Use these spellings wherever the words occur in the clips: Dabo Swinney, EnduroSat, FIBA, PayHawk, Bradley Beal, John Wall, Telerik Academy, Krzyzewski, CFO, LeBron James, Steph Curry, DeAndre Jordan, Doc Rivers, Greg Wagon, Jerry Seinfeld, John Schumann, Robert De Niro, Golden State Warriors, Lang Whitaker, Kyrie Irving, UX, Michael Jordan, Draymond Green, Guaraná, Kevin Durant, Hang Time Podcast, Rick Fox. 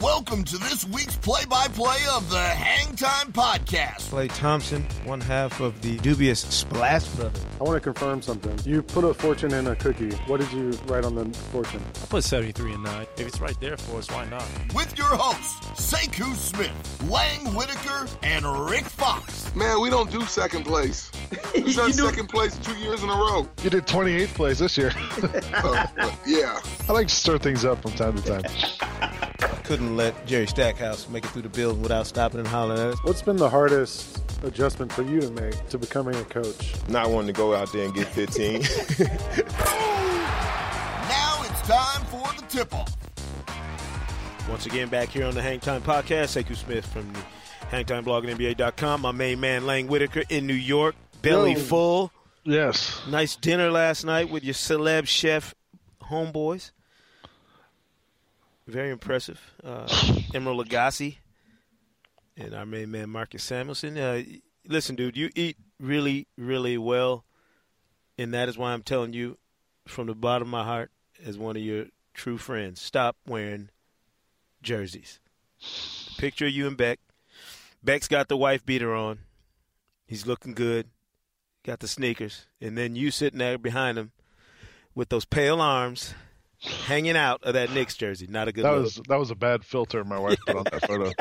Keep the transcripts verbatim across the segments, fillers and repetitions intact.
Welcome to this week's play-by-play of the Hang Time Podcast. Klay Thompson, one half of the dubious Splash Brothers. I want to confirm something. You put a fortune in a cookie. What did you write on the fortune? I put seventy-three and nine. If it's right there for us, why not? With your hosts, Sekou Smith, Lang Whitaker, and Rick Fox. Man, we don't do second place. We done second place two years in a row. You did twenty-eighth place this year. uh, yeah. I like to stir things up from time to time. Couldn't let Jerry Stackhouse make it through the building without stopping and hollering at us. What's been the hardest adjustment for you to make to becoming a coach? Not wanting to go out there and get fifteen. Now it's time for the tip-off. Once again, back here on the Hang Time Podcast, Sekou Smith from the Hang Time blog at N B A dot com. My main man, Lang Whitaker, in New York, belly Yo. full. Yes. Nice dinner last night with your celeb chef homeboys. Very impressive. Uh, Emeril Lagasse and our main man, Marcus Samuelsson. Uh, listen, dude, you eat really, really well, and that is why I'm telling you from the bottom of my heart as one of your true friends, stop wearing jerseys. Picture you and Beck. Beck's got the wife beater on. He's looking good. Got the sneakers. And then you sitting there behind him with those pale arms hanging out of that Knicks jersey. Not a good that look. Was, that was a bad filter my wife put on that photo.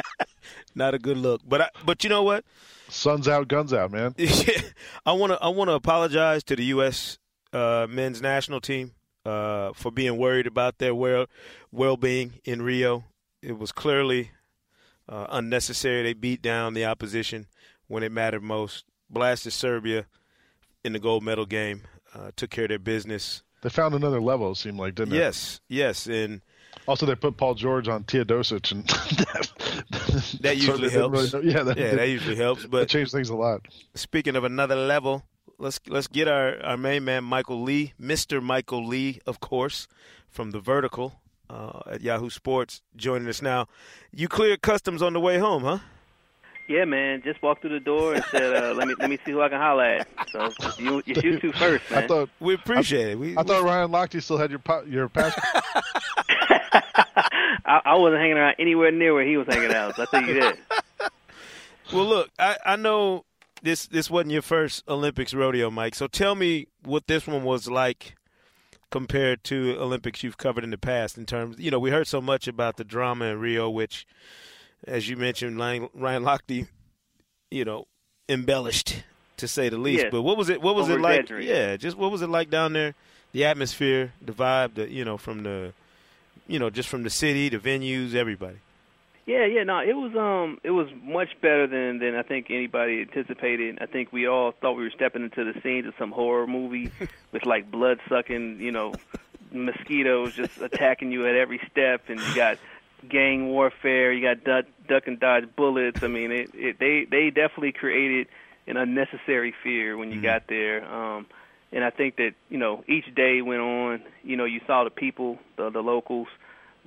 Not a good look. But I, but you know what? Sun's out, guns out, man. Yeah. I want to I want to apologize to the U S uh, men's national team uh, for being worried about their well, well-being in Rio. It was clearly uh, unnecessary. They beat down the opposition when it mattered most. Blasted Serbia in the gold medal game. Uh, took care of their business. They found another level, it seemed like, didn't they? Yes, yes. And also, they put Paul George on Teodosic. And that, that usually helps. Really, yeah, that, yeah that, that usually helps. But that changed things a lot. Speaking of another level, let's let's get our, our main man, Michael Lee, Mister Michael Lee, of course, from The Vertical uh, at Yahoo Sports, joining us now. You cleared customs on the way home, huh? Yeah, man. Just walked through the door and said, uh, "Let me let me see who I can holler at." So you, you shoot two first, man. I thought, we appreciate I, it. We, I we, thought Ryan Lochte still had your your passport. I, I wasn't hanging around anywhere near where he was hanging out. So I think you did. Well, look, I, I know this this wasn't your first Olympics rodeo, Mike. So tell me what this one was like compared to Olympics you've covered in the past. In terms, you know, we heard so much about the drama in Rio, which, as you mentioned, Ryan Lochte, you know, embellished, to say the least. Yes. But what was it? What was it like? Yeah, just what was it like down there? The atmosphere, the vibe, the you know, from the, you know, just from the city, the venues, everybody. Yeah, yeah, no, it was um, it was much better than, than I think anybody anticipated. I think we all thought we were stepping into the scenes of some horror movie with like blood sucking, you know, mosquitoes just attacking you at every step, and you got gang warfare, you got duck, duck and dodge bullets. I mean, it, it, they, they definitely created an unnecessary fear when you mm-hmm. got there. Um, and I think that, you know, each day went on, you know, you saw the people, the, the locals,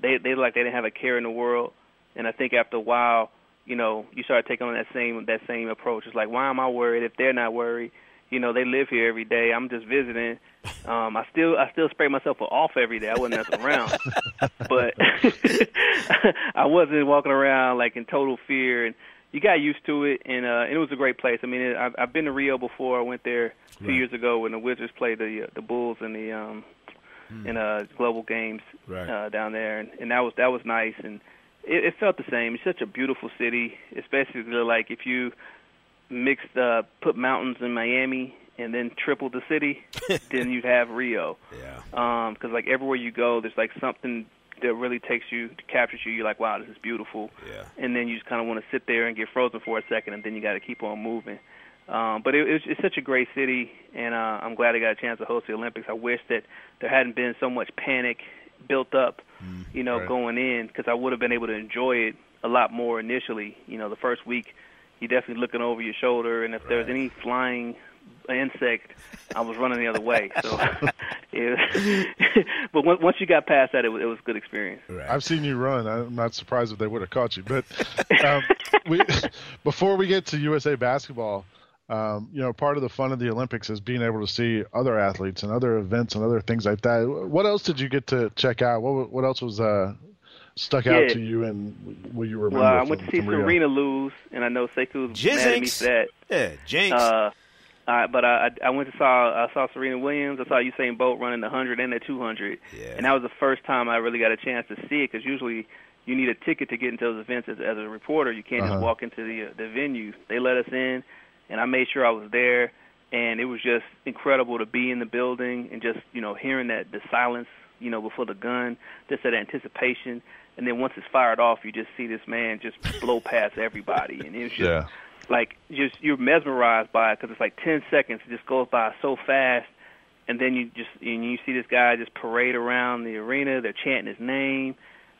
they, they like they didn't have a care in the world. And I think after a while, you know, you start taking on that same that same approach. It's like, why am I worried if they're not worried? You know, they live here every day. I'm just visiting. Um, I still I still spray myself off every day. I wasn't messing around. But I wasn't walking around, like, in total fear. And you got used to it, and, uh, and it was a great place. I mean, it, I've, I've been to Rio before. I went there two right. years ago when the Wizards played the the Bulls in the um, mm. in uh, global games right. uh, down there, and, and that was that was nice, and it, it felt the same. It's such a beautiful city, especially like if you mixed uh, put mountains in Miami and then triple the city, then you'd have Rio. Yeah. Because um, like everywhere you go, there's like something that really takes you, captures you. You're like, wow, this is beautiful. Yeah. And then you just kind of want to sit there and get frozen for a second, and then you got to keep on moving. Um, but it, it's, it's such a great city, and uh, I'm glad I got a chance to host the Olympics. I wish that there hadn't been so much panic built up, mm, you know, right. going in, because I would have been able to enjoy it a lot more initially. You know, the first week, you're definitely looking over your shoulder, and if right. there's any flying insect, I was running the other way. So, but once you got past that, it was, it was a good experience. Right. I've seen you run. I'm not surprised if they would have caught you. But um, we, before we get to U S A basketball, Um, you know, part of the fun of the Olympics is being able to see other athletes and other events and other things like that. What else did you get to check out? What what else was uh, stuck yeah. out to you and will you remember? Well, I went from, to see Serena lose, and I know Sekou's mad at me for that. Yeah, jinx. Uh, I, but I I went to saw I saw Serena Williams. I saw Usain Bolt running the one hundred and the two hundred, yeah. and that was the first time I really got a chance to see it, because usually you need a ticket to get into those events as, as a reporter. You can't uh-huh. just walk into the the venue. They let us in. And I made sure I was there, and it was just incredible to be in the building and just, you know, hearing that the silence, you know, before the gun, just that anticipation. And then once it's fired off, you just see this man just blow past everybody. And it's just yeah. like just you're mesmerized by it, because it's like ten seconds. It just goes by so fast. And then you just and you see this guy just parade around the arena. They're chanting his name.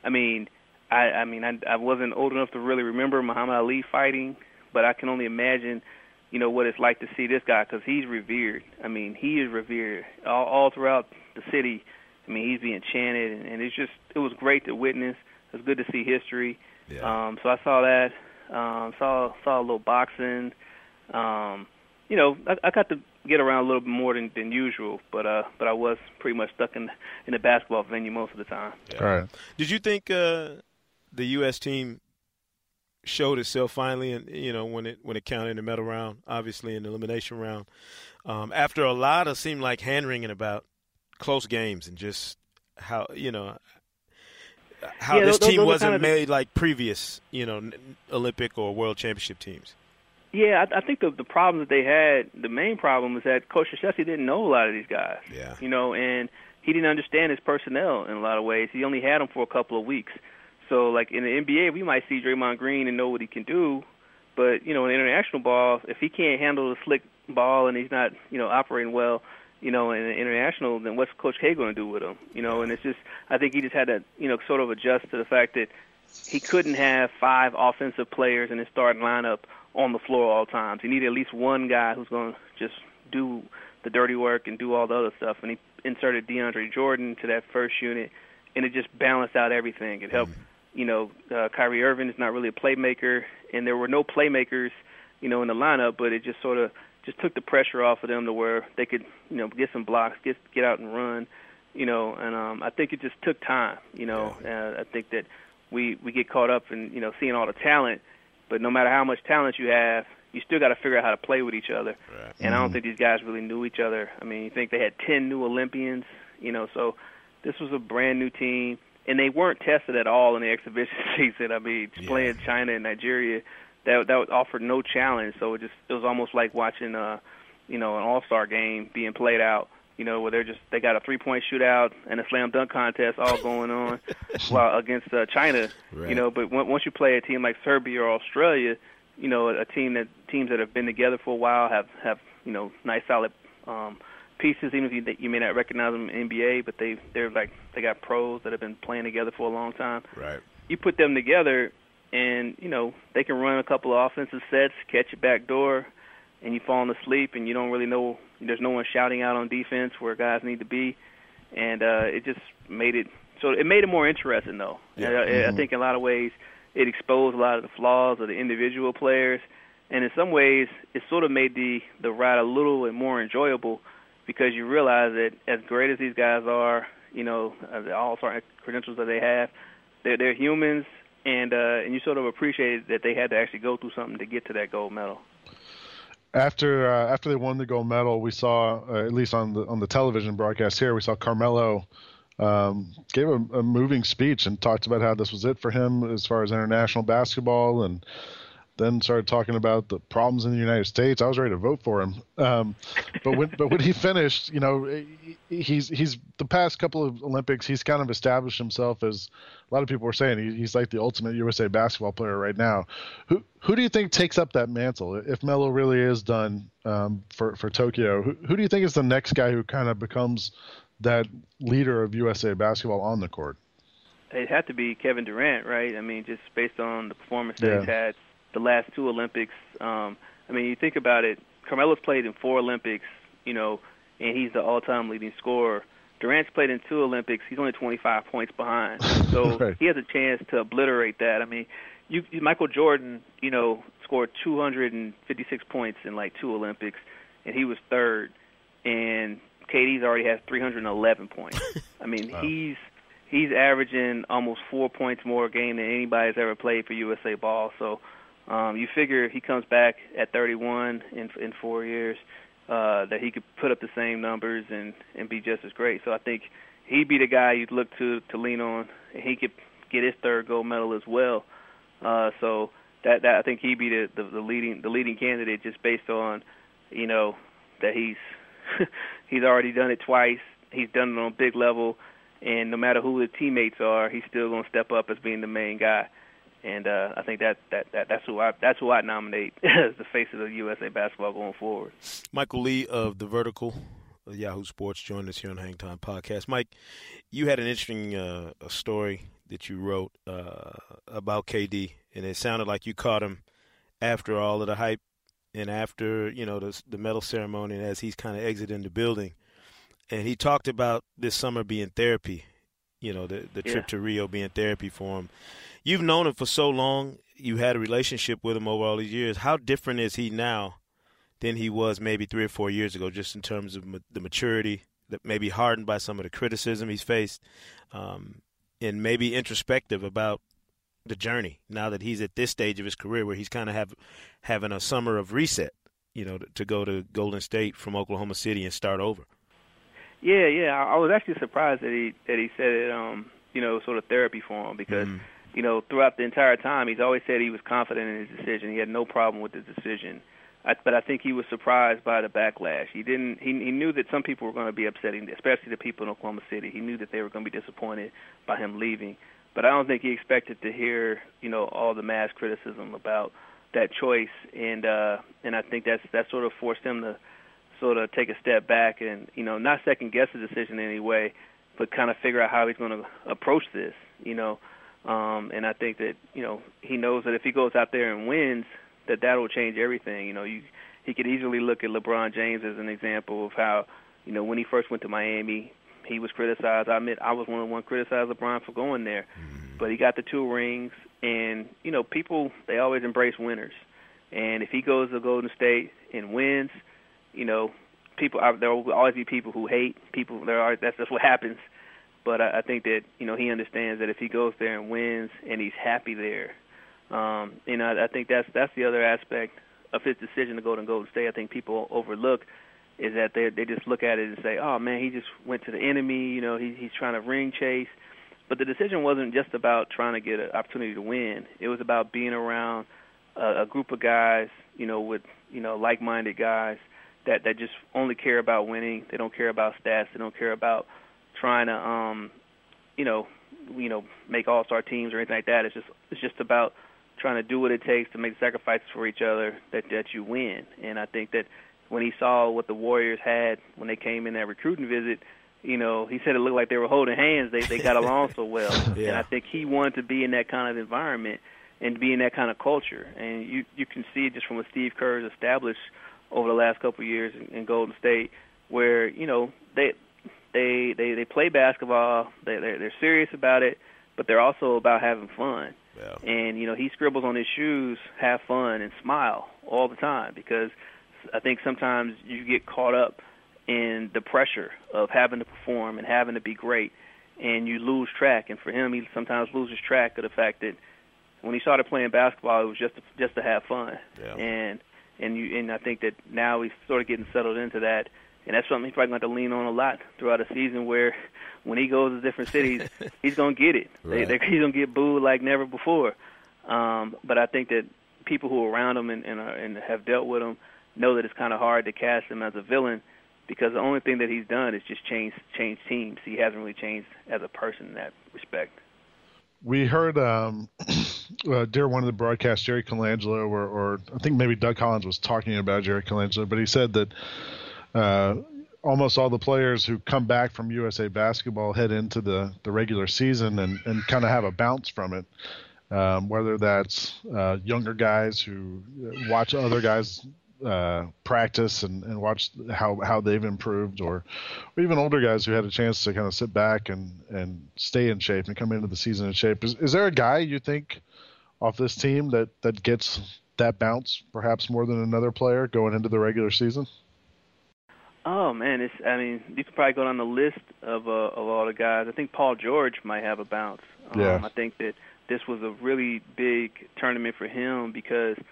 I mean, I, I mean, I, I wasn't old enough to really remember Muhammad Ali fighting, but I can only imagine – you know, what it's like to see this guy, because he's revered. I mean, he is revered all, all throughout the city. I mean, he's being chanted, and, and it's just, it was great to witness. It was good to see history. Yeah. Um, so I saw that. Um, saw saw a little boxing. Um, you know, I, I got to get around a little bit more than, than usual, but uh, but I was pretty much stuck in in the basketball venue most of the time. Yeah. All right. Did you think uh, the U S team showed itself finally, and you know, when it when it counted in the medal round, obviously in the elimination round, um, after a lot of seemed like hand wringing about close games and just how you know how yeah, this those, team those wasn't kind of made the, like previous you know Olympic or World Championship teams. Yeah, I, I think the the problem that they had, the main problem was that Coach Krzyzewski didn't know a lot of these guys. Yeah, you know, and he didn't understand his personnel in a lot of ways. He only had them for a couple of weeks. So, like, in the N B A, we might see Draymond Green and know what he can do. But, you know, in international ball, if he can't handle a slick ball and he's not, you know, operating well, you know, in the international, then what's Coach K going to do with him? You know, and it's just – I think he just had to, you know, sort of adjust to the fact that he couldn't have five offensive players in his starting lineup on the floor all times. He needed at least one guy who's going to just do the dirty work and do all the other stuff. And he inserted DeAndre Jordan to that first unit, and it just balanced out everything. It helped mm-hmm. – You know, uh, Kyrie Irving is not really a playmaker, and there were no playmakers, you know, in the lineup. But it just sort of just took the pressure off of them to where they could, you know, get some blocks, get get out and run, you know. And um, I think it just took time, you know. Yeah. Uh, I think that we we get caught up in you know seeing all the talent, but no matter how much talent you have, you still got to figure out how to play with each other. Right. And mm-hmm. I don't think these guys really knew each other. I mean, you think they had ten new Olympians, you know. So this was a brand new team. And they weren't tested at all in the exhibition season. I mean, yeah. playing China and Nigeria, that that offered no challenge. So it just it was almost like watching, uh, you know, an all-star game being played out. You know, where they're just they got a three-point shootout and a slam dunk contest all going on, while against uh, China. Right. You know, but w- once you play a team like Serbia or Australia, you know, a team that teams that have been together for a while have have you know nice solid Um, pieces, even if you, you may not recognize them in the N B A, but they they're like they got pros that have been playing together for a long time. Right. You put them together, and you know they can run a couple of offensive sets, catch a back door, and you fall asleep, and you don't really know. There's no one shouting out on defense where guys need to be, and uh, it just made it so it made it more interesting though. Yeah. Mm-hmm. I, I think in a lot of ways it exposed a lot of the flaws of the individual players, and in some ways it sort of made the the ride a little and more enjoyable. Because you realize that as great as these guys are, you know, the all-star credentials that they have, they're, they're humans, and uh, and you sort of appreciate that they had to actually go through something to get to that gold medal. after uh, after they won the gold medal, we saw uh, at least on the on the television broadcast here, we saw Carmelo um, gave a, a moving speech and talked about how this was it for him as far as international basketball, and then started talking about the problems in the United States. I was ready to vote for him, um, but when but when he finished, you know, he's he's the past couple of Olympics, he's kind of established himself as a lot of people were saying he, he's like the ultimate U S A basketball player right now. Who who do you think takes up that mantle if Melo really is done um, for for Tokyo? Who who do you think is the next guy who kind of becomes that leader of U S A basketball on the court? It'd have to be Kevin Durant, right? I mean, just based on the performance that yeah. he's had. The last two Olympics, um, I mean, you think about it, Carmelo's played in four Olympics, you know, and he's the all-time leading scorer. Durant's played in two Olympics. He's only twenty-five points behind. So right. he has a chance to obliterate that. I mean, you, you, Michael Jordan, you know, scored two hundred fifty-six points in, like, two Olympics, and he was third. And K D's already has three hundred eleven points. I mean, wow. he's he's averaging almost four points more a game than anybody's ever played for U S A ball. So, Um, you figure he comes back at thirty-one in in four years, uh, that he could put up the same numbers and, and be just as great. So I think he'd be the guy you'd look to to lean on, and he could get his third gold medal as well. Uh, so that, that I think he'd be the, the, the leading the leading candidate just based on, you know, that he's he's already done it twice. He's done it on a big level, and no matter who his teammates are, he's still going to step up as being the main guy. And uh, I think that, that, that that's who I that's who I nominate as the face of the U S A basketball going forward. Michael Lee of The Vertical, of Yahoo Sports, joined us here on Hang Time Podcast. Mike, you had an interesting uh, story that you wrote uh, about K D, and it sounded like you caught him after all of the hype and after, you know, the, the medal ceremony, and as he's kind of exiting the building. And he talked about this summer being therapy, you know, the, the trip yeah. to Rio being therapy for him. You've known him for so long. You had a relationship with him over all these years. How different is he now than he was maybe three or four years ago, just in terms of ma- the maturity, that maybe hardened by some of the criticism he's faced, um, and maybe introspective about the journey now that he's at this stage of his career where he's kind of have, having a summer of reset, you know, to, to go to Golden State from Oklahoma City and start over? Yeah, yeah. I was actually surprised that he, that he said it, um, you know, sort of therapy for him because mm. – you know, throughout the entire time, he's always said he was confident in his decision. He had no problem with the decision. I, but I think he was surprised by the backlash. He didn't. He, he knew that some people were going to be upset, especially the people in Oklahoma City. He knew that they were going to be disappointed by him leaving. But I don't think he expected to hear, you know, all the mass criticism about that choice. And uh, and I think that's that sort of forced him to sort of take a step back and, you know, not second guess the decision in any way, but kind of figure out how he's going to approach this, you know. Um, and I think that, you know, he knows that if he goes out there and wins, that that will change everything. You know, you, he could easily look at LeBron James as an example of how, you know, when he first went to Miami, he was criticized. I admit I was one of the ones criticized LeBron for going there. But he got the two rings. And, you know, people, they always embrace winners. And if he goes to Golden State and wins, you know, people are, there will always be people who hate people. There are, that's just what happens. But I think that, you know, he understands that if he goes there and wins and he's happy there, um, you know, I think that's that's the other aspect of his decision to go to Golden State. I think people overlook is that they they just look at it and say, oh, man, he just went to the enemy. You know, he, he's trying to ring chase. But the decision wasn't just about trying to get an opportunity to win. It was about being around a, a group of guys, you know, with, you know, like-minded guys that, that just only care about winning. They don't care about stats. They don't care about trying to, um, you know, you know, make all-star teams or anything like that. It's just, it's just about trying to do what it takes to make sacrifices for each other that that you win. And I think that when he saw what the Warriors had when they came in that recruiting visit, you know, he said it looked like they were holding hands. They they got along so well. Yeah. And I think he wanted to be in that kind of environment and to be in that kind of culture. And you you can see it just from what Steve Kerr's established over the last couple of years in, in Golden State, where, you know, they. They, they they play basketball. They they're, they're serious about it, but they're also about having fun. Yeah. And you know, he scribbles on his shoes, have fun and smile all the time, because I think sometimes you get caught up in the pressure of having to perform and having to be great, and you lose track. And for him, he sometimes loses track of the fact that when he started playing basketball, it was just to, just to have fun. Yeah. And and you, and I think that now he's sort of getting settled into that, and that's something he's probably going to have to lean on a lot throughout the season, where when he goes to different cities, he's going to get it. Right. They, he's going to get booed like never before. Um, but I think that people who are around him and, and, are, and have dealt with him know that it's kind of hard to cast him as a villain, because the only thing that he's done is just change change teams. He hasn't really changed as a person in that respect. We heard um, uh, during one of the broadcasts, Jerry Colangelo, or, or I think maybe Doug Collins was talking about Jerry Colangelo, but he said that uh, almost all the players who come back from U S A Basketball head into the, the regular season and, and kind of have a bounce from it, um, whether that's uh, younger guys who watch other guys uh, practice and, and watch how, how they've improved, or, or even older guys who had a chance to kind of sit back and, and stay in shape and come into the season in shape. Is, is there a guy you think off this team that, that gets that bounce perhaps more than another player going into the regular season? Oh, man, it's, I mean, you could probably go down the list of, uh, of all the guys. I think Paul George might have a bounce. Um, yeah. I think that this was a really big tournament for him because –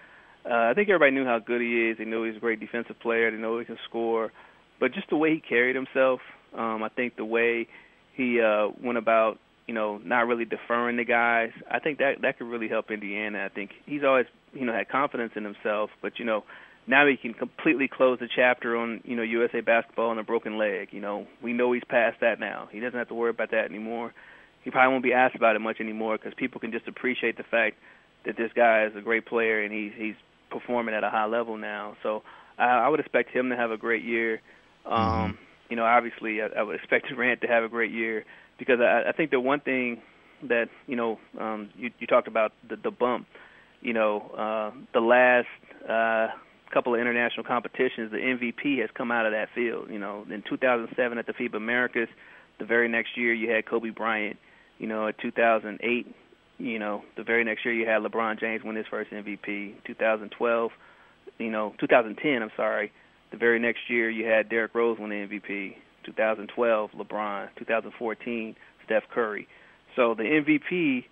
Uh, I think everybody knew how good he is. They knew he's a great defensive player. They know he can score. But just the way he carried himself, um, I think the way he uh, went about, you know, not really deferring the guys, I think that, that could really help Indiana. I think he's always, you know, had confidence in himself. But, you know, now he can completely close the chapter on, you know, U S A Basketball and a broken leg. You know, we know he's past that now. He doesn't have to worry about that anymore. He probably won't be asked about it much anymore because people can just appreciate the fact that this guy is a great player and he's he's performing at a high level now. So I, I would expect him to have a great year. Um, mm-hmm. You know, obviously I, I would expect Durant to have a great year because I, I think the one thing that, you know, um, you, you talked about the, the bump, you know, uh, the last uh, couple of international competitions, the M V P has come out of that field. You know, in two thousand seven at the FIBA Americas, the very next year you had Kobe Bryant, you know, in two thousand eight, you know, the very next year you had LeBron James win his first M V P. twenty twelve, you know, two thousand ten, I'm sorry, the very next year you had Derrick Rose win the M V P. two thousand twelve, LeBron. two thousand fourteen, Steph Curry. So the M V P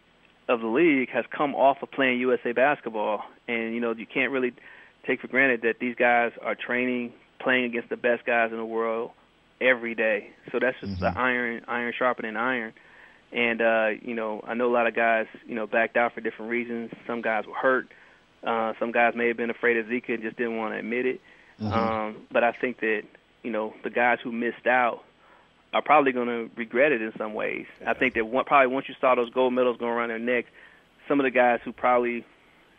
of the league has come off of playing U S A Basketball. And, you know, you can't really take for granted that these guys are training, playing against the best guys in the world every day. So that's just mm-hmm. the iron, iron sharpening iron. And, uh, you know, I know a lot of guys, you know, backed out for different reasons. Some guys were hurt. Uh, some guys may have been afraid of Zika and just didn't want to admit it. Mm-hmm. Um, but I think that, you know, the guys who missed out are probably going to regret it in some ways. Yeah. I think that one, probably once you saw those gold medals going around their necks, some of the guys who probably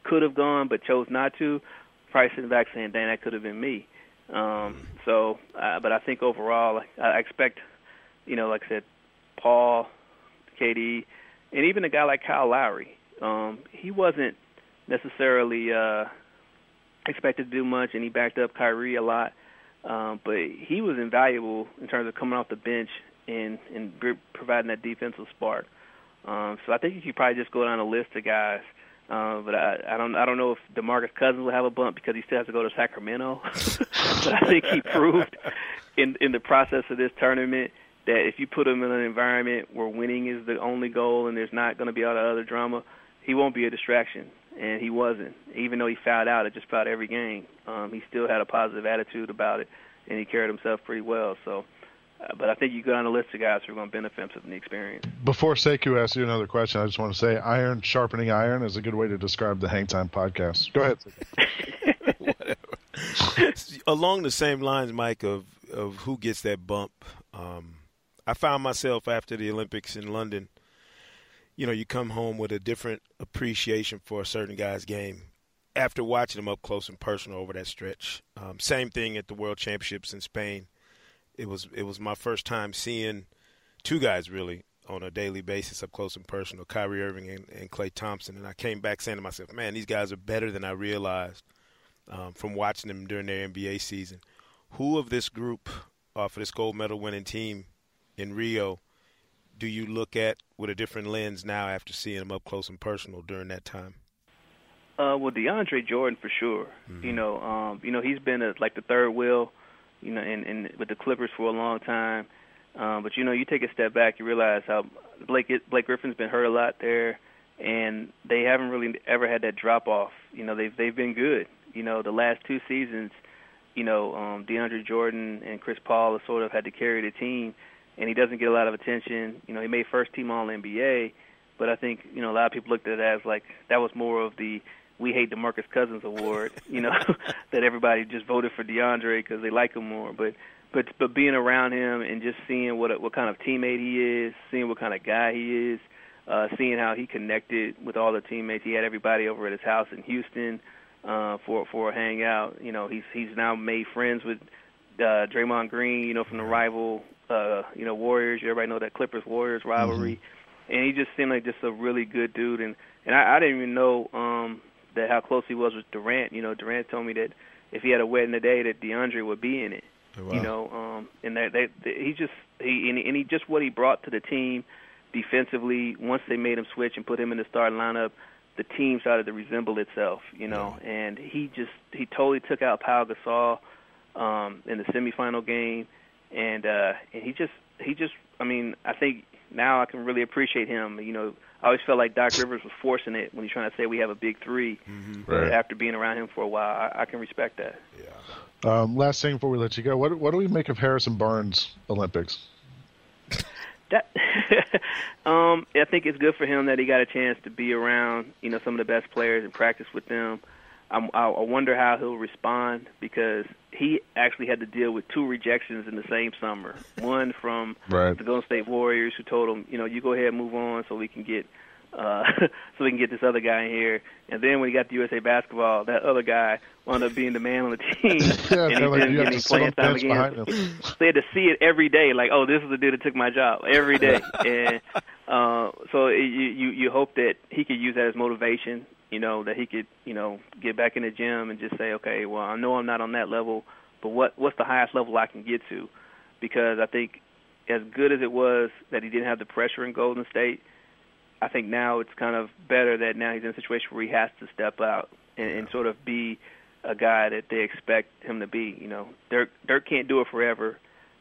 could have gone but chose not to, probably sitting back saying, dang, that could have been me. Um, so, uh, but I think overall, I, I expect, you know, like I said, Paul, K D, and even a guy like Kyle Lowry, um, he wasn't necessarily uh, expected to do much, and he backed up Kyrie a lot. Um, but he was invaluable in terms of coming off the bench and, and providing that defensive spark. Um, so I think you could probably just go down a list of guys. Uh, but I, I don't I don't know if DeMarcus Cousins will have a bump because he still has to go to Sacramento. But I think he proved in in the process of this tournament that if you put him in an environment where winning is the only goal and there's not going to be all the other drama, he won't be a distraction, and he wasn't. Even though he fouled out at just about every game, um, he still had a positive attitude about it, and he carried himself pretty well. So, uh, but I think you go on the list of guys who are going to benefit from the experience. Before Sekou asks you another question, I just want to say iron sharpening iron is a good way to describe the Hang Time podcast. Go ahead. Whatever. Along the same lines, Mike, of, of who gets that bump, um, I found myself after the Olympics in London, you know, you come home with a different appreciation for a certain guy's game after watching him up close and personal over that stretch. Um, same thing at the World Championships in Spain. It was it was my first time seeing two guys really on a daily basis up close and personal, Kyrie Irving and, and Klay Thompson. And I came back saying to myself, man, these guys are better than I realized um, from watching them during their N B A season. Who of this group uh, for this gold medal winning team in Rio do you look at with a different lens now after seeing him up close and personal during that time? Uh, well, DeAndre Jordan for sure. Mm-hmm. You know, um, you know he's been a, like the third wheel, you know, and, and with the Clippers for a long time. Um, but you know, you take a step back, you realize how Blake Blake Griffin's been hurt a lot there, and they haven't really ever had that drop off. You know, they've they've been good. you know, the last two seasons, you know, um, DeAndre Jordan and Chris Paul sort of had to carry the team, and he doesn't get a lot of attention. You know, he made first team All N B A, but I think, you know, a lot of people looked at it as like that was more of the we hate DeMarcus Cousins award, you know, that everybody just voted for DeAndre because they like him more. But but but being around him and just seeing what what kind of teammate he is, seeing what kind of guy he is, uh, seeing how he connected with all the teammates. He had everybody over at his house in Houston uh, for for a hangout. You know, he's he's now made friends with uh, Draymond Green, you know, from the rival, uh, you know, Warriors. Everybody know that Clippers-Warriors rivalry. Mm-hmm. And he just seemed like just a really good dude. And, and I, I didn't even know um, that how close he was with Durant. You know, Durant told me that if he had a wedding today that DeAndre would be in it. Oh, wow. You know, um, and that, that, that he just he and, he and he just what he brought to the team defensively. Once they made him switch and put him in the starting lineup, the team started to resemble itself. You know, yeah. And he just he totally took out Paul Gasol um, in the semifinal game, and uh, and he just he just I mean I think now I can really appreciate him. You know, I always felt like Doc Rivers was forcing it when he's trying to say we have a big three. Mm-hmm. Right. After being around him for a while, I, I can respect that. Yeah. Um, last thing before we let you go, what what do we make of Harrison Barnes' Olympics? That um, I think it's good for him that he got a chance to be around, you know, some of the best players and practice with them. I, I wonder how he'll respond because he actually had to deal with two rejections in the same summer. One from right. the Golden State Warriors, who told him, you know, you go ahead and move on so we can get uh, so we can get this other guy in here. And then when he got to U S A Basketball, that other guy wound up being the man on the team. Yeah, and he like didn't get any playing time again. So they had to see it every day, like, oh, this is the dude that took my job every day. And uh, so it, you you hope that he could use that as motivation. You know, that he could, you know, get back in the gym and just say, okay, well, I know I'm not on that level, but what what's the highest level I can get to? Because I think as good as it was that he didn't have the pressure in Golden State, I think now it's kind of better that now he's in a situation where he has to step out and, and sort of be a guy that they expect him to be. You know, Dirk, Dirk can't do it forever.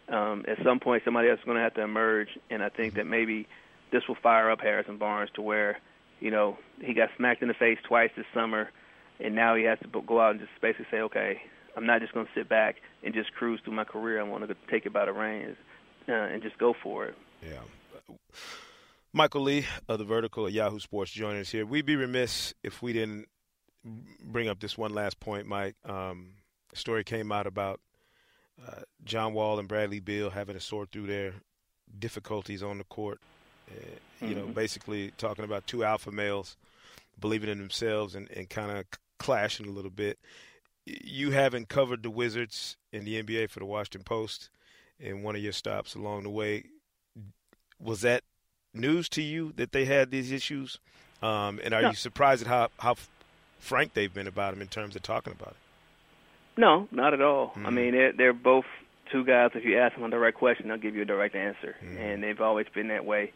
Um, at some point, somebody else is going to have to emerge, and I think that maybe this will fire up Harrison Barnes to where, you know, he got smacked in the face twice this summer, and now he has to go out and just basically say, okay, I'm not just going to sit back and just cruise through my career. I want to take it by the reins uh, and just go for it. Yeah. Michael Lee of The Vertical at Yahoo Sports joining us here. We'd be remiss if we didn't bring up this one last point, Mike. Um, a story came out about uh, John Wall and Bradley Beal having to sort through their difficulties on the court. Uh, you know, mm-hmm. basically talking about two alpha males believing in themselves and, and kind of clashing a little bit. You haven't covered the Wizards in the N B A for the Washington Post in one of your stops along the way. Was that news to you that they had these issues? Um, and are no. you surprised at how, how frank they've been about them in terms of talking about it? No, not at all. Mm-hmm. I mean, they're, they're both two guys. If you ask them a direct question, they'll give you a direct answer. Mm-hmm. And they've always been that way.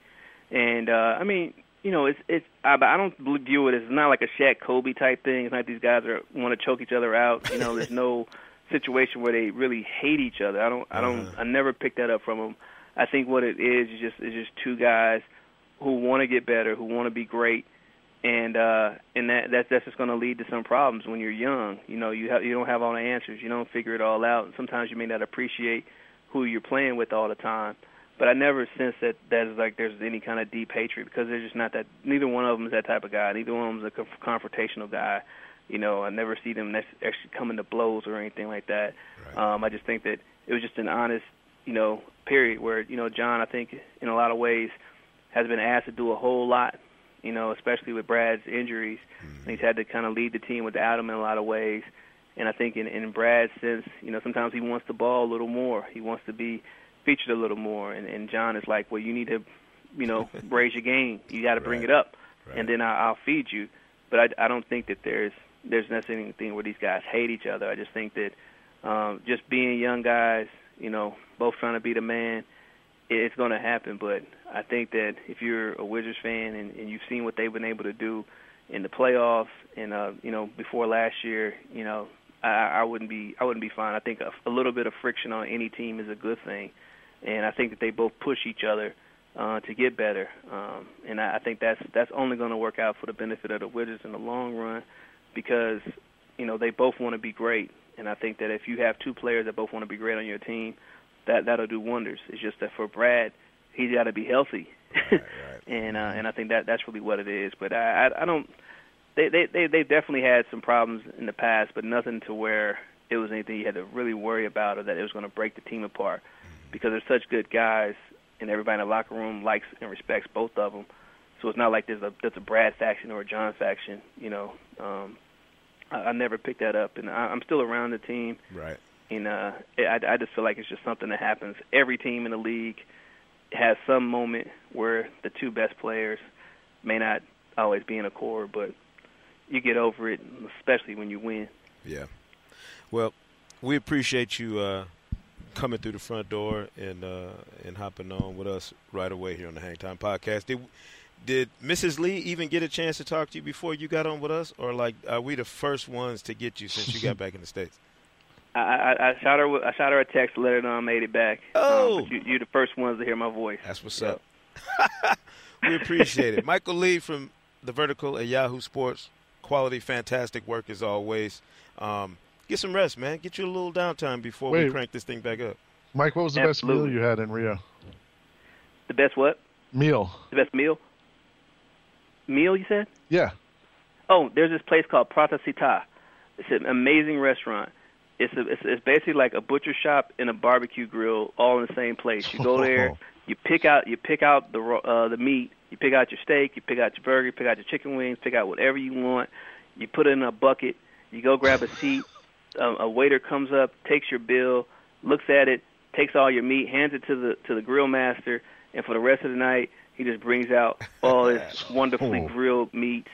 And, uh, I mean, you know, it's, it's, I, I don't view it as not like a Shaq Kobe type thing. It's not like these guys are want to choke each other out. You know, there's no situation where they really hate each other. I don't, I don't, uh-huh. I never picked that up from them. I think what it is is just, it's just two guys who want to get better, who want to be great. And, uh, and that, that that's just going to lead to some problems when you're young. You know, you have, you don't have all the answers. You don't figure it all out. And sometimes you may not appreciate who you're playing with all the time. But I never sense that that is like there's any kind of deep hatred because they're just not that. Neither one of them is that type of guy. Neither one of them is a confrontational guy. You know, I never see them actually coming to blows or anything like that. Right. Um, I just think that it was just an honest, you know, period where, you know, John, I think in a lot of ways has been asked to do a whole lot, you know, especially with Brad's injuries. Mm-hmm. And he's had to kind of lead the team without him in a lot of ways. And I think in, in Brad's sense, you know, sometimes he wants the ball a little more. He wants to be featured a little more, and, and John is like, well, you need to, you know, raise your game. You got to bring right. it up, right. and then I, I'll feed you. But I, I don't think that there's there's necessarily anything where these guys hate each other. I just think that um, just being young guys, you know, both trying to be the man, it, it's going to happen. But I think that if you're a Wizards fan and, and you've seen what they've been able to do in the playoffs and uh, you know before last year, you know, I, I wouldn't be I wouldn't be fine. I think a, a little bit of friction on any team is a good thing. And I think that they both push each other uh, to get better. Um, and I, I think that's that's only going to work out for the benefit of the Wizards in the long run because you know, they both want to be great. And I think that if you have two players that both want to be great on your team, that, that'll do wonders. It's just that for Brad, he's got to be healthy. Right, right. and uh, and I think that that's really what it is. But I, I, I don't they, – they, they, they definitely had some problems in the past, but nothing to where it was anything you had to really worry about or that it was going to break the team apart, because they're such good guys and everybody in the locker room likes and respects both of them. So it's not like there's a, there's a Brad faction or a John faction, you know. Um, I, I never picked that up, and I, I'm still around the team. Right. And uh, I, I just feel like it's just something that happens. Every team in the league has some moment where the two best players may not always be in accord, but you get over it, especially when you win. Yeah. Well, we appreciate you uh, coming through the front door and uh, and hopping on with us right away here on the Hang Time Podcast. Did, did Missus Lee even get a chance to talk to you before you got on with us, or, like, are we the first ones to get you since you got back in the States? I, I, I shot her. I shot her a text, let her know I made it back. Oh, um, you, you're the first ones to hear my voice. That's what's yep. up. We appreciate it. Michael Lee from The Vertical at Yahoo Sports. Quality, fantastic work as always. Um, get some rest, man. Get you a little downtime before Wait, we crank this thing back up. Mike, what was the Absolutely. best meal you had in Rio? The best what? Meal. The best meal. Meal, you said? Yeah. Oh, there's this place called Pratasita. It's an amazing restaurant. It's, a, it's it's basically like a butcher shop and a barbecue grill all in the same place. You go there, you pick out you pick out the uh, the meat, you pick out your steak, you pick out your burger, you pick out your chicken wings, pick out whatever you want. You put it in a bucket. You go grab a seat. um, a waiter comes up, takes your bill, looks at it, takes all your meat, hands it to the to the grill master, and for the rest of the night, he just brings out all his wonderfully Ooh. grilled meats.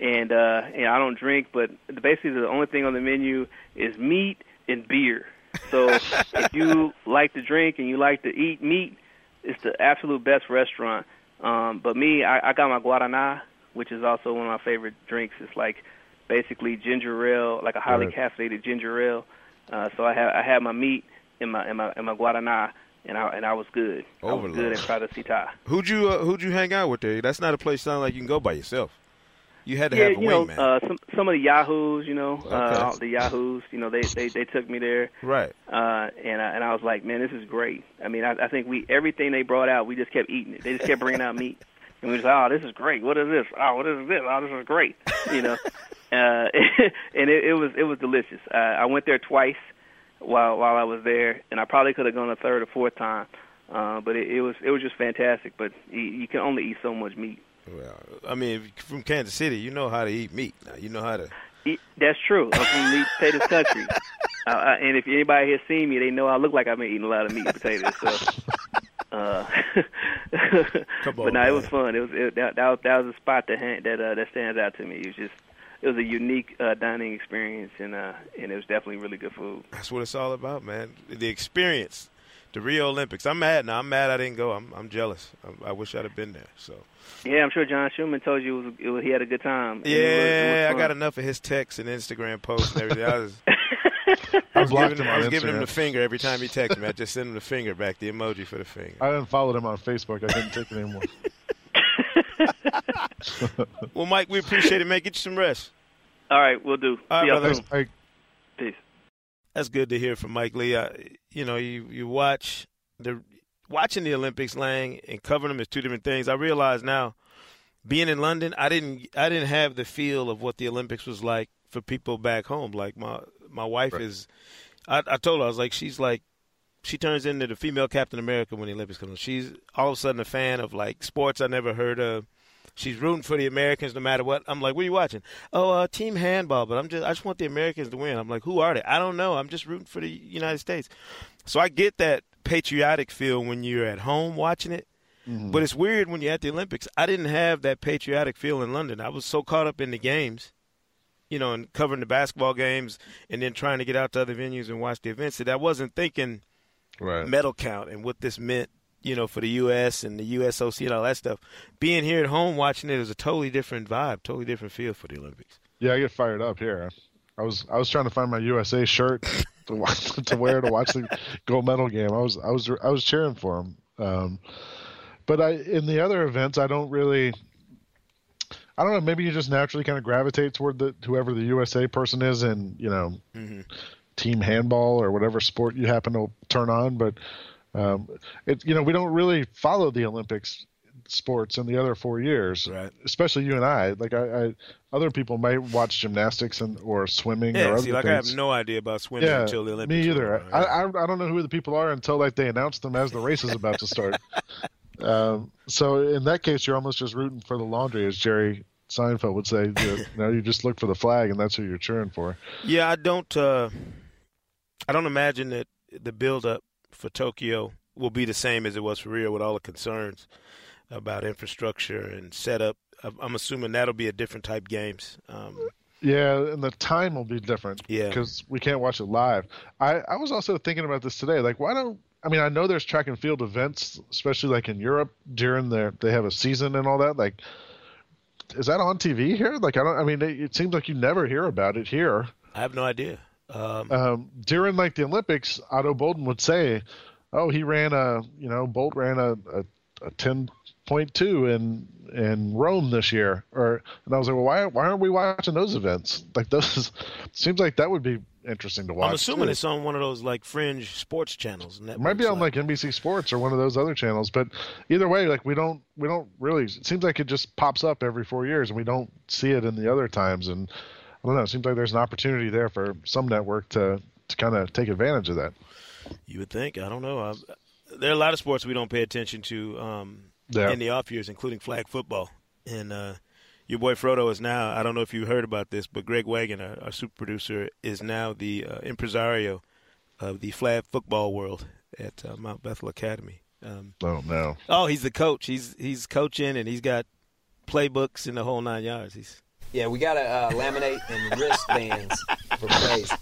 And uh, and I don't drink, but basically the only thing on the menu is meat and beer. So if you like to drink and you like to eat meat, it's the absolute best restaurant. Um, but me, I, I got my guaraná, which is also one of my favorite drinks. It's like basically ginger ale, like a highly right. caffeinated ginger ale. Uh, so I had I had my meat and my and my and my guaraná, and I and I was good. Overload. I was good at Pratasita. Who'd you uh, who'd you hang out with there? That's not a place sound like you can go by yourself. You had to yeah, have a you know, wingman. Uh, some some of the Yahoos, you know, okay. uh, the Yahoos, you know, they, they, they took me there, right? Uh, and I, and I was like, man, this is great. I mean, I, I think we everything they brought out, we just kept eating it. They just kept bringing out meat, and we was like, oh, this is great. What is this? Oh, what is this? Oh, this is great. You know, uh, and it, it was it was delicious. Uh, I went there twice while while I was there, and I probably could have gone a third or fourth time, uh, but it, it was it was just fantastic. But you, you can only eat so much meat. Well, I mean, from Kansas City, you know how to eat meat. Now you know how to. That's true. I'm from meat potatoes country, uh, I, and if anybody has seen me, they know I look like I've been eating a lot of meat and potatoes. So, uh, Come on, but no, man. It was fun. It was it, that, that was that was a spot that that uh, that stands out to me. It was just it was a unique uh, dining experience, and uh, and it was definitely really good food. That's what it's all about, man. The experience. The Rio Olympics. I'm mad now. I'm mad I didn't go. I'm I'm jealous. I, I wish I'd have been there. So. Yeah, I'm sure John Schumann told you it was, it was, he had a good time. Yeah, it was, it was I got enough of his texts and Instagram posts and everything. I was, I was, giving, him, I was giving him the finger every time he texted me. I just sent him the finger back, the emoji for the finger. I unfollowed him on Facebook. I couldn't take it anymore. Well, Mike, we appreciate it, man. Get you some rest. All right, we'll do. All right, brother. Thanks, Mike. Peace. That's good to hear from Mike Lee. I, you know, you, you watch the watching the Olympics, Lang, and covering them is two different things. I realize now, being in London, I didn't I didn't have the feel of what the Olympics was like for people back home. Like my my wife right. is, I, I told her I was like she's like, she turns into the female Captain America when the Olympics come. She's all of a sudden a fan of like sports I never heard of. She's rooting for the Americans no matter what. I'm like, what are you watching? Oh, uh, team handball, but I'm just I just want the Americans to win. I'm like, who are they? I don't know. I'm just rooting for the United States. So I get that patriotic feel when you're at home watching it. Mm-hmm. But it's weird when you're at the Olympics. I didn't have that patriotic feel in London. I was so caught up in the games, you know, and covering the basketball games and then trying to get out to other venues and watch the events that I wasn't thinking right. medal count and what this meant. You know, for the U S and the U S O C and all that stuff. Being here at home watching it is a totally different vibe, totally different feel for the Olympics. Yeah, I get fired up here. I was I was trying to find my U S A shirt to, watch, to wear to watch the gold medal game. I was I was I was cheering for them. Um, but I in the other events, I don't really I don't know, maybe you just naturally kind of gravitate toward the whoever the U S A person is in, you know, mm-hmm. team handball or whatever sport you happen to turn on. But, um, it, you know, we don't really follow the Olympics sports in the other four years, right. especially you and I. Like, I, I other people might watch gymnastics and or swimming. Yeah, or other see, like things. I have no idea about swimming yeah, until the Olympics. Me either. Right. I, I I don't know who the people are until like they announce them as the race is about to start. Um, so in that case, you're almost just rooting for the laundry, as Jerry Seinfeld would say. You know, you just look for the flag, and that's who you're cheering for. Yeah, I don't. Uh, I don't imagine that the build-up for Tokyo will be the same as it was for Rio, with all the concerns about infrastructure and setup. I'm assuming that'll be a different type games. Um, yeah, and the time will be different. Yeah, because we can't watch it live. I, I was also thinking about this today. Like, why don't I mean, I know there's track and field events, especially like in Europe during their, they have a season and all that. Like, is that on T V here? Like, I don't, I mean, it, it seems like you never hear about it here. I have no idea. Um, um, during like the Olympics, Otto Bolden would say, oh, he ran a, you know, Bolt ran a, a, a ten point two in, in Rome this year. Or, and I was like, well, why, why aren't we watching those events? Like those seems like that would be interesting to watch. I'm assuming too. It's on one of those like fringe sports channels. It might be on like N B C Sports or one of those other channels, but either way, like we don't we don't really. It seems like it just pops up every four years, and we don't see it in the other times. And I don't know. It seems like there's an opportunity there for some network to to kind of take advantage of that. You would think. I don't know. I've, there are a lot of sports we don't pay attention to um, yeah. in the off years, including flag football. And uh, your boy Frodo is now, I don't know if you heard about this, but Greg Wagon, our, our super producer, is now the uh, impresario of the flag football world at uh, Mount Bethel Academy. Um, oh, no. Oh, he's the coach. He's he's coaching, and he's got playbooks in the whole nine yards. He's Yeah, we got to uh, laminate and wristbands for plays.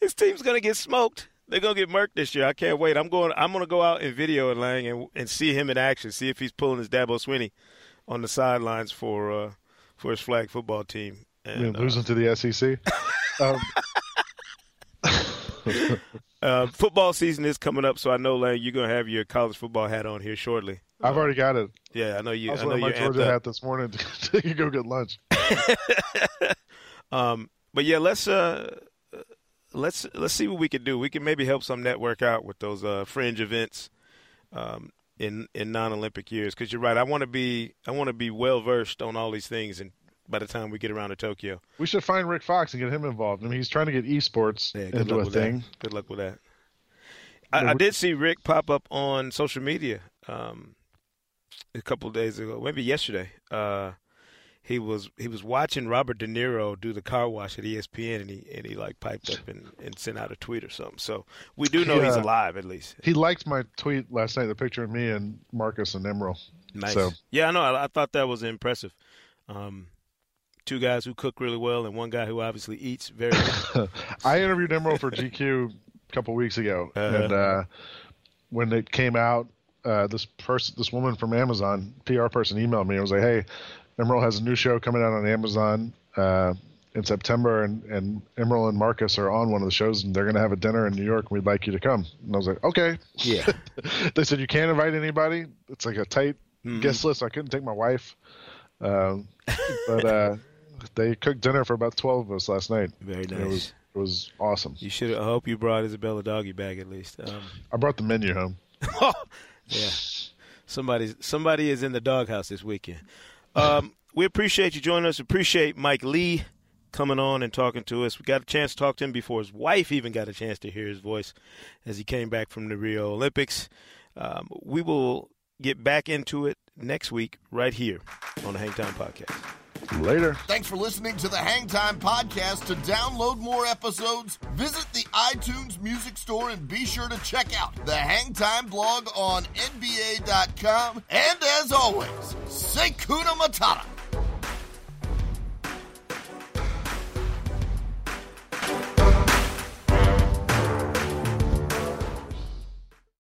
His team's going to get smoked. They're going to get murked this year. I can't wait. I'm going I'm going to go out and video it, Lang, and, and see him in action, see if he's pulling his Dabo Swinney on the sidelines for uh, for his flag football team. And, yeah, losing uh, to the S E C. um. uh, football season is coming up, so I know, Lang, you're going to have your college football hat on here shortly. I've um, already got it. Yeah, I know you. I was wearing my Georgia hat this morning to, to go get lunch. um, but, yeah, let's uh, let's let's see what we can do. We can maybe help some network out with those uh, fringe events. Um in in non-Olympic years, because you're right, I want to be I want to be well versed on all these things, and by the time we get around to Tokyo, we should find Rick Fox and get him involved. I mean, he's trying to get esports yeah, into a thing. That. Good luck with that. I, yeah, I did see Rick pop up on social media um, a couple of days ago, maybe yesterday. Uh, he was he was watching Robert De Niro do the car wash at E S P N, and he and he like piped up and, and sent out a tweet or something. So we do know he, uh, he's alive at least. He liked my tweet last night, the picture of me and Marcus and Emeril. Nice. So. Yeah, I know. I, I thought that was impressive. Um, two guys who cook really well and one guy who obviously eats very well. I interviewed Emeril for G Q a couple weeks ago, uh-huh. and uh, when it came out, uh, this person, this woman from Amazon, P R person, emailed me and was like, "Hey, Emeril has a new show coming out on Amazon uh, in September, and, and Emeril and Marcus are on one of the shows, and they're going to have a dinner in New York, and we'd like you to come." And I was like, okay. Yeah. They said, you can't invite anybody. It's like a tight mm-hmm. guest list. I couldn't take my wife. Um, but uh, they cooked dinner for about twelve of us last night. Very nice. It was, it was awesome. You should. I hope you brought Isabella doggy bag at least. Um, I brought the menu home. Yeah. Somebody's, somebody is in the doghouse this weekend. Um, we appreciate you joining us. Appreciate Mike Lee coming on and talking to us. We got a chance to talk to him before his wife even got a chance to hear his voice as he came back from the Rio Olympics. Um, we will get back into it next week right here on the Hang Time Podcast. Later. Thanks for listening to the Hang Time Podcast. To download more episodes, visit the iTunes Music Store and be sure to check out the Hang Time blog on N B A dot com. And as always, Sekou Matata.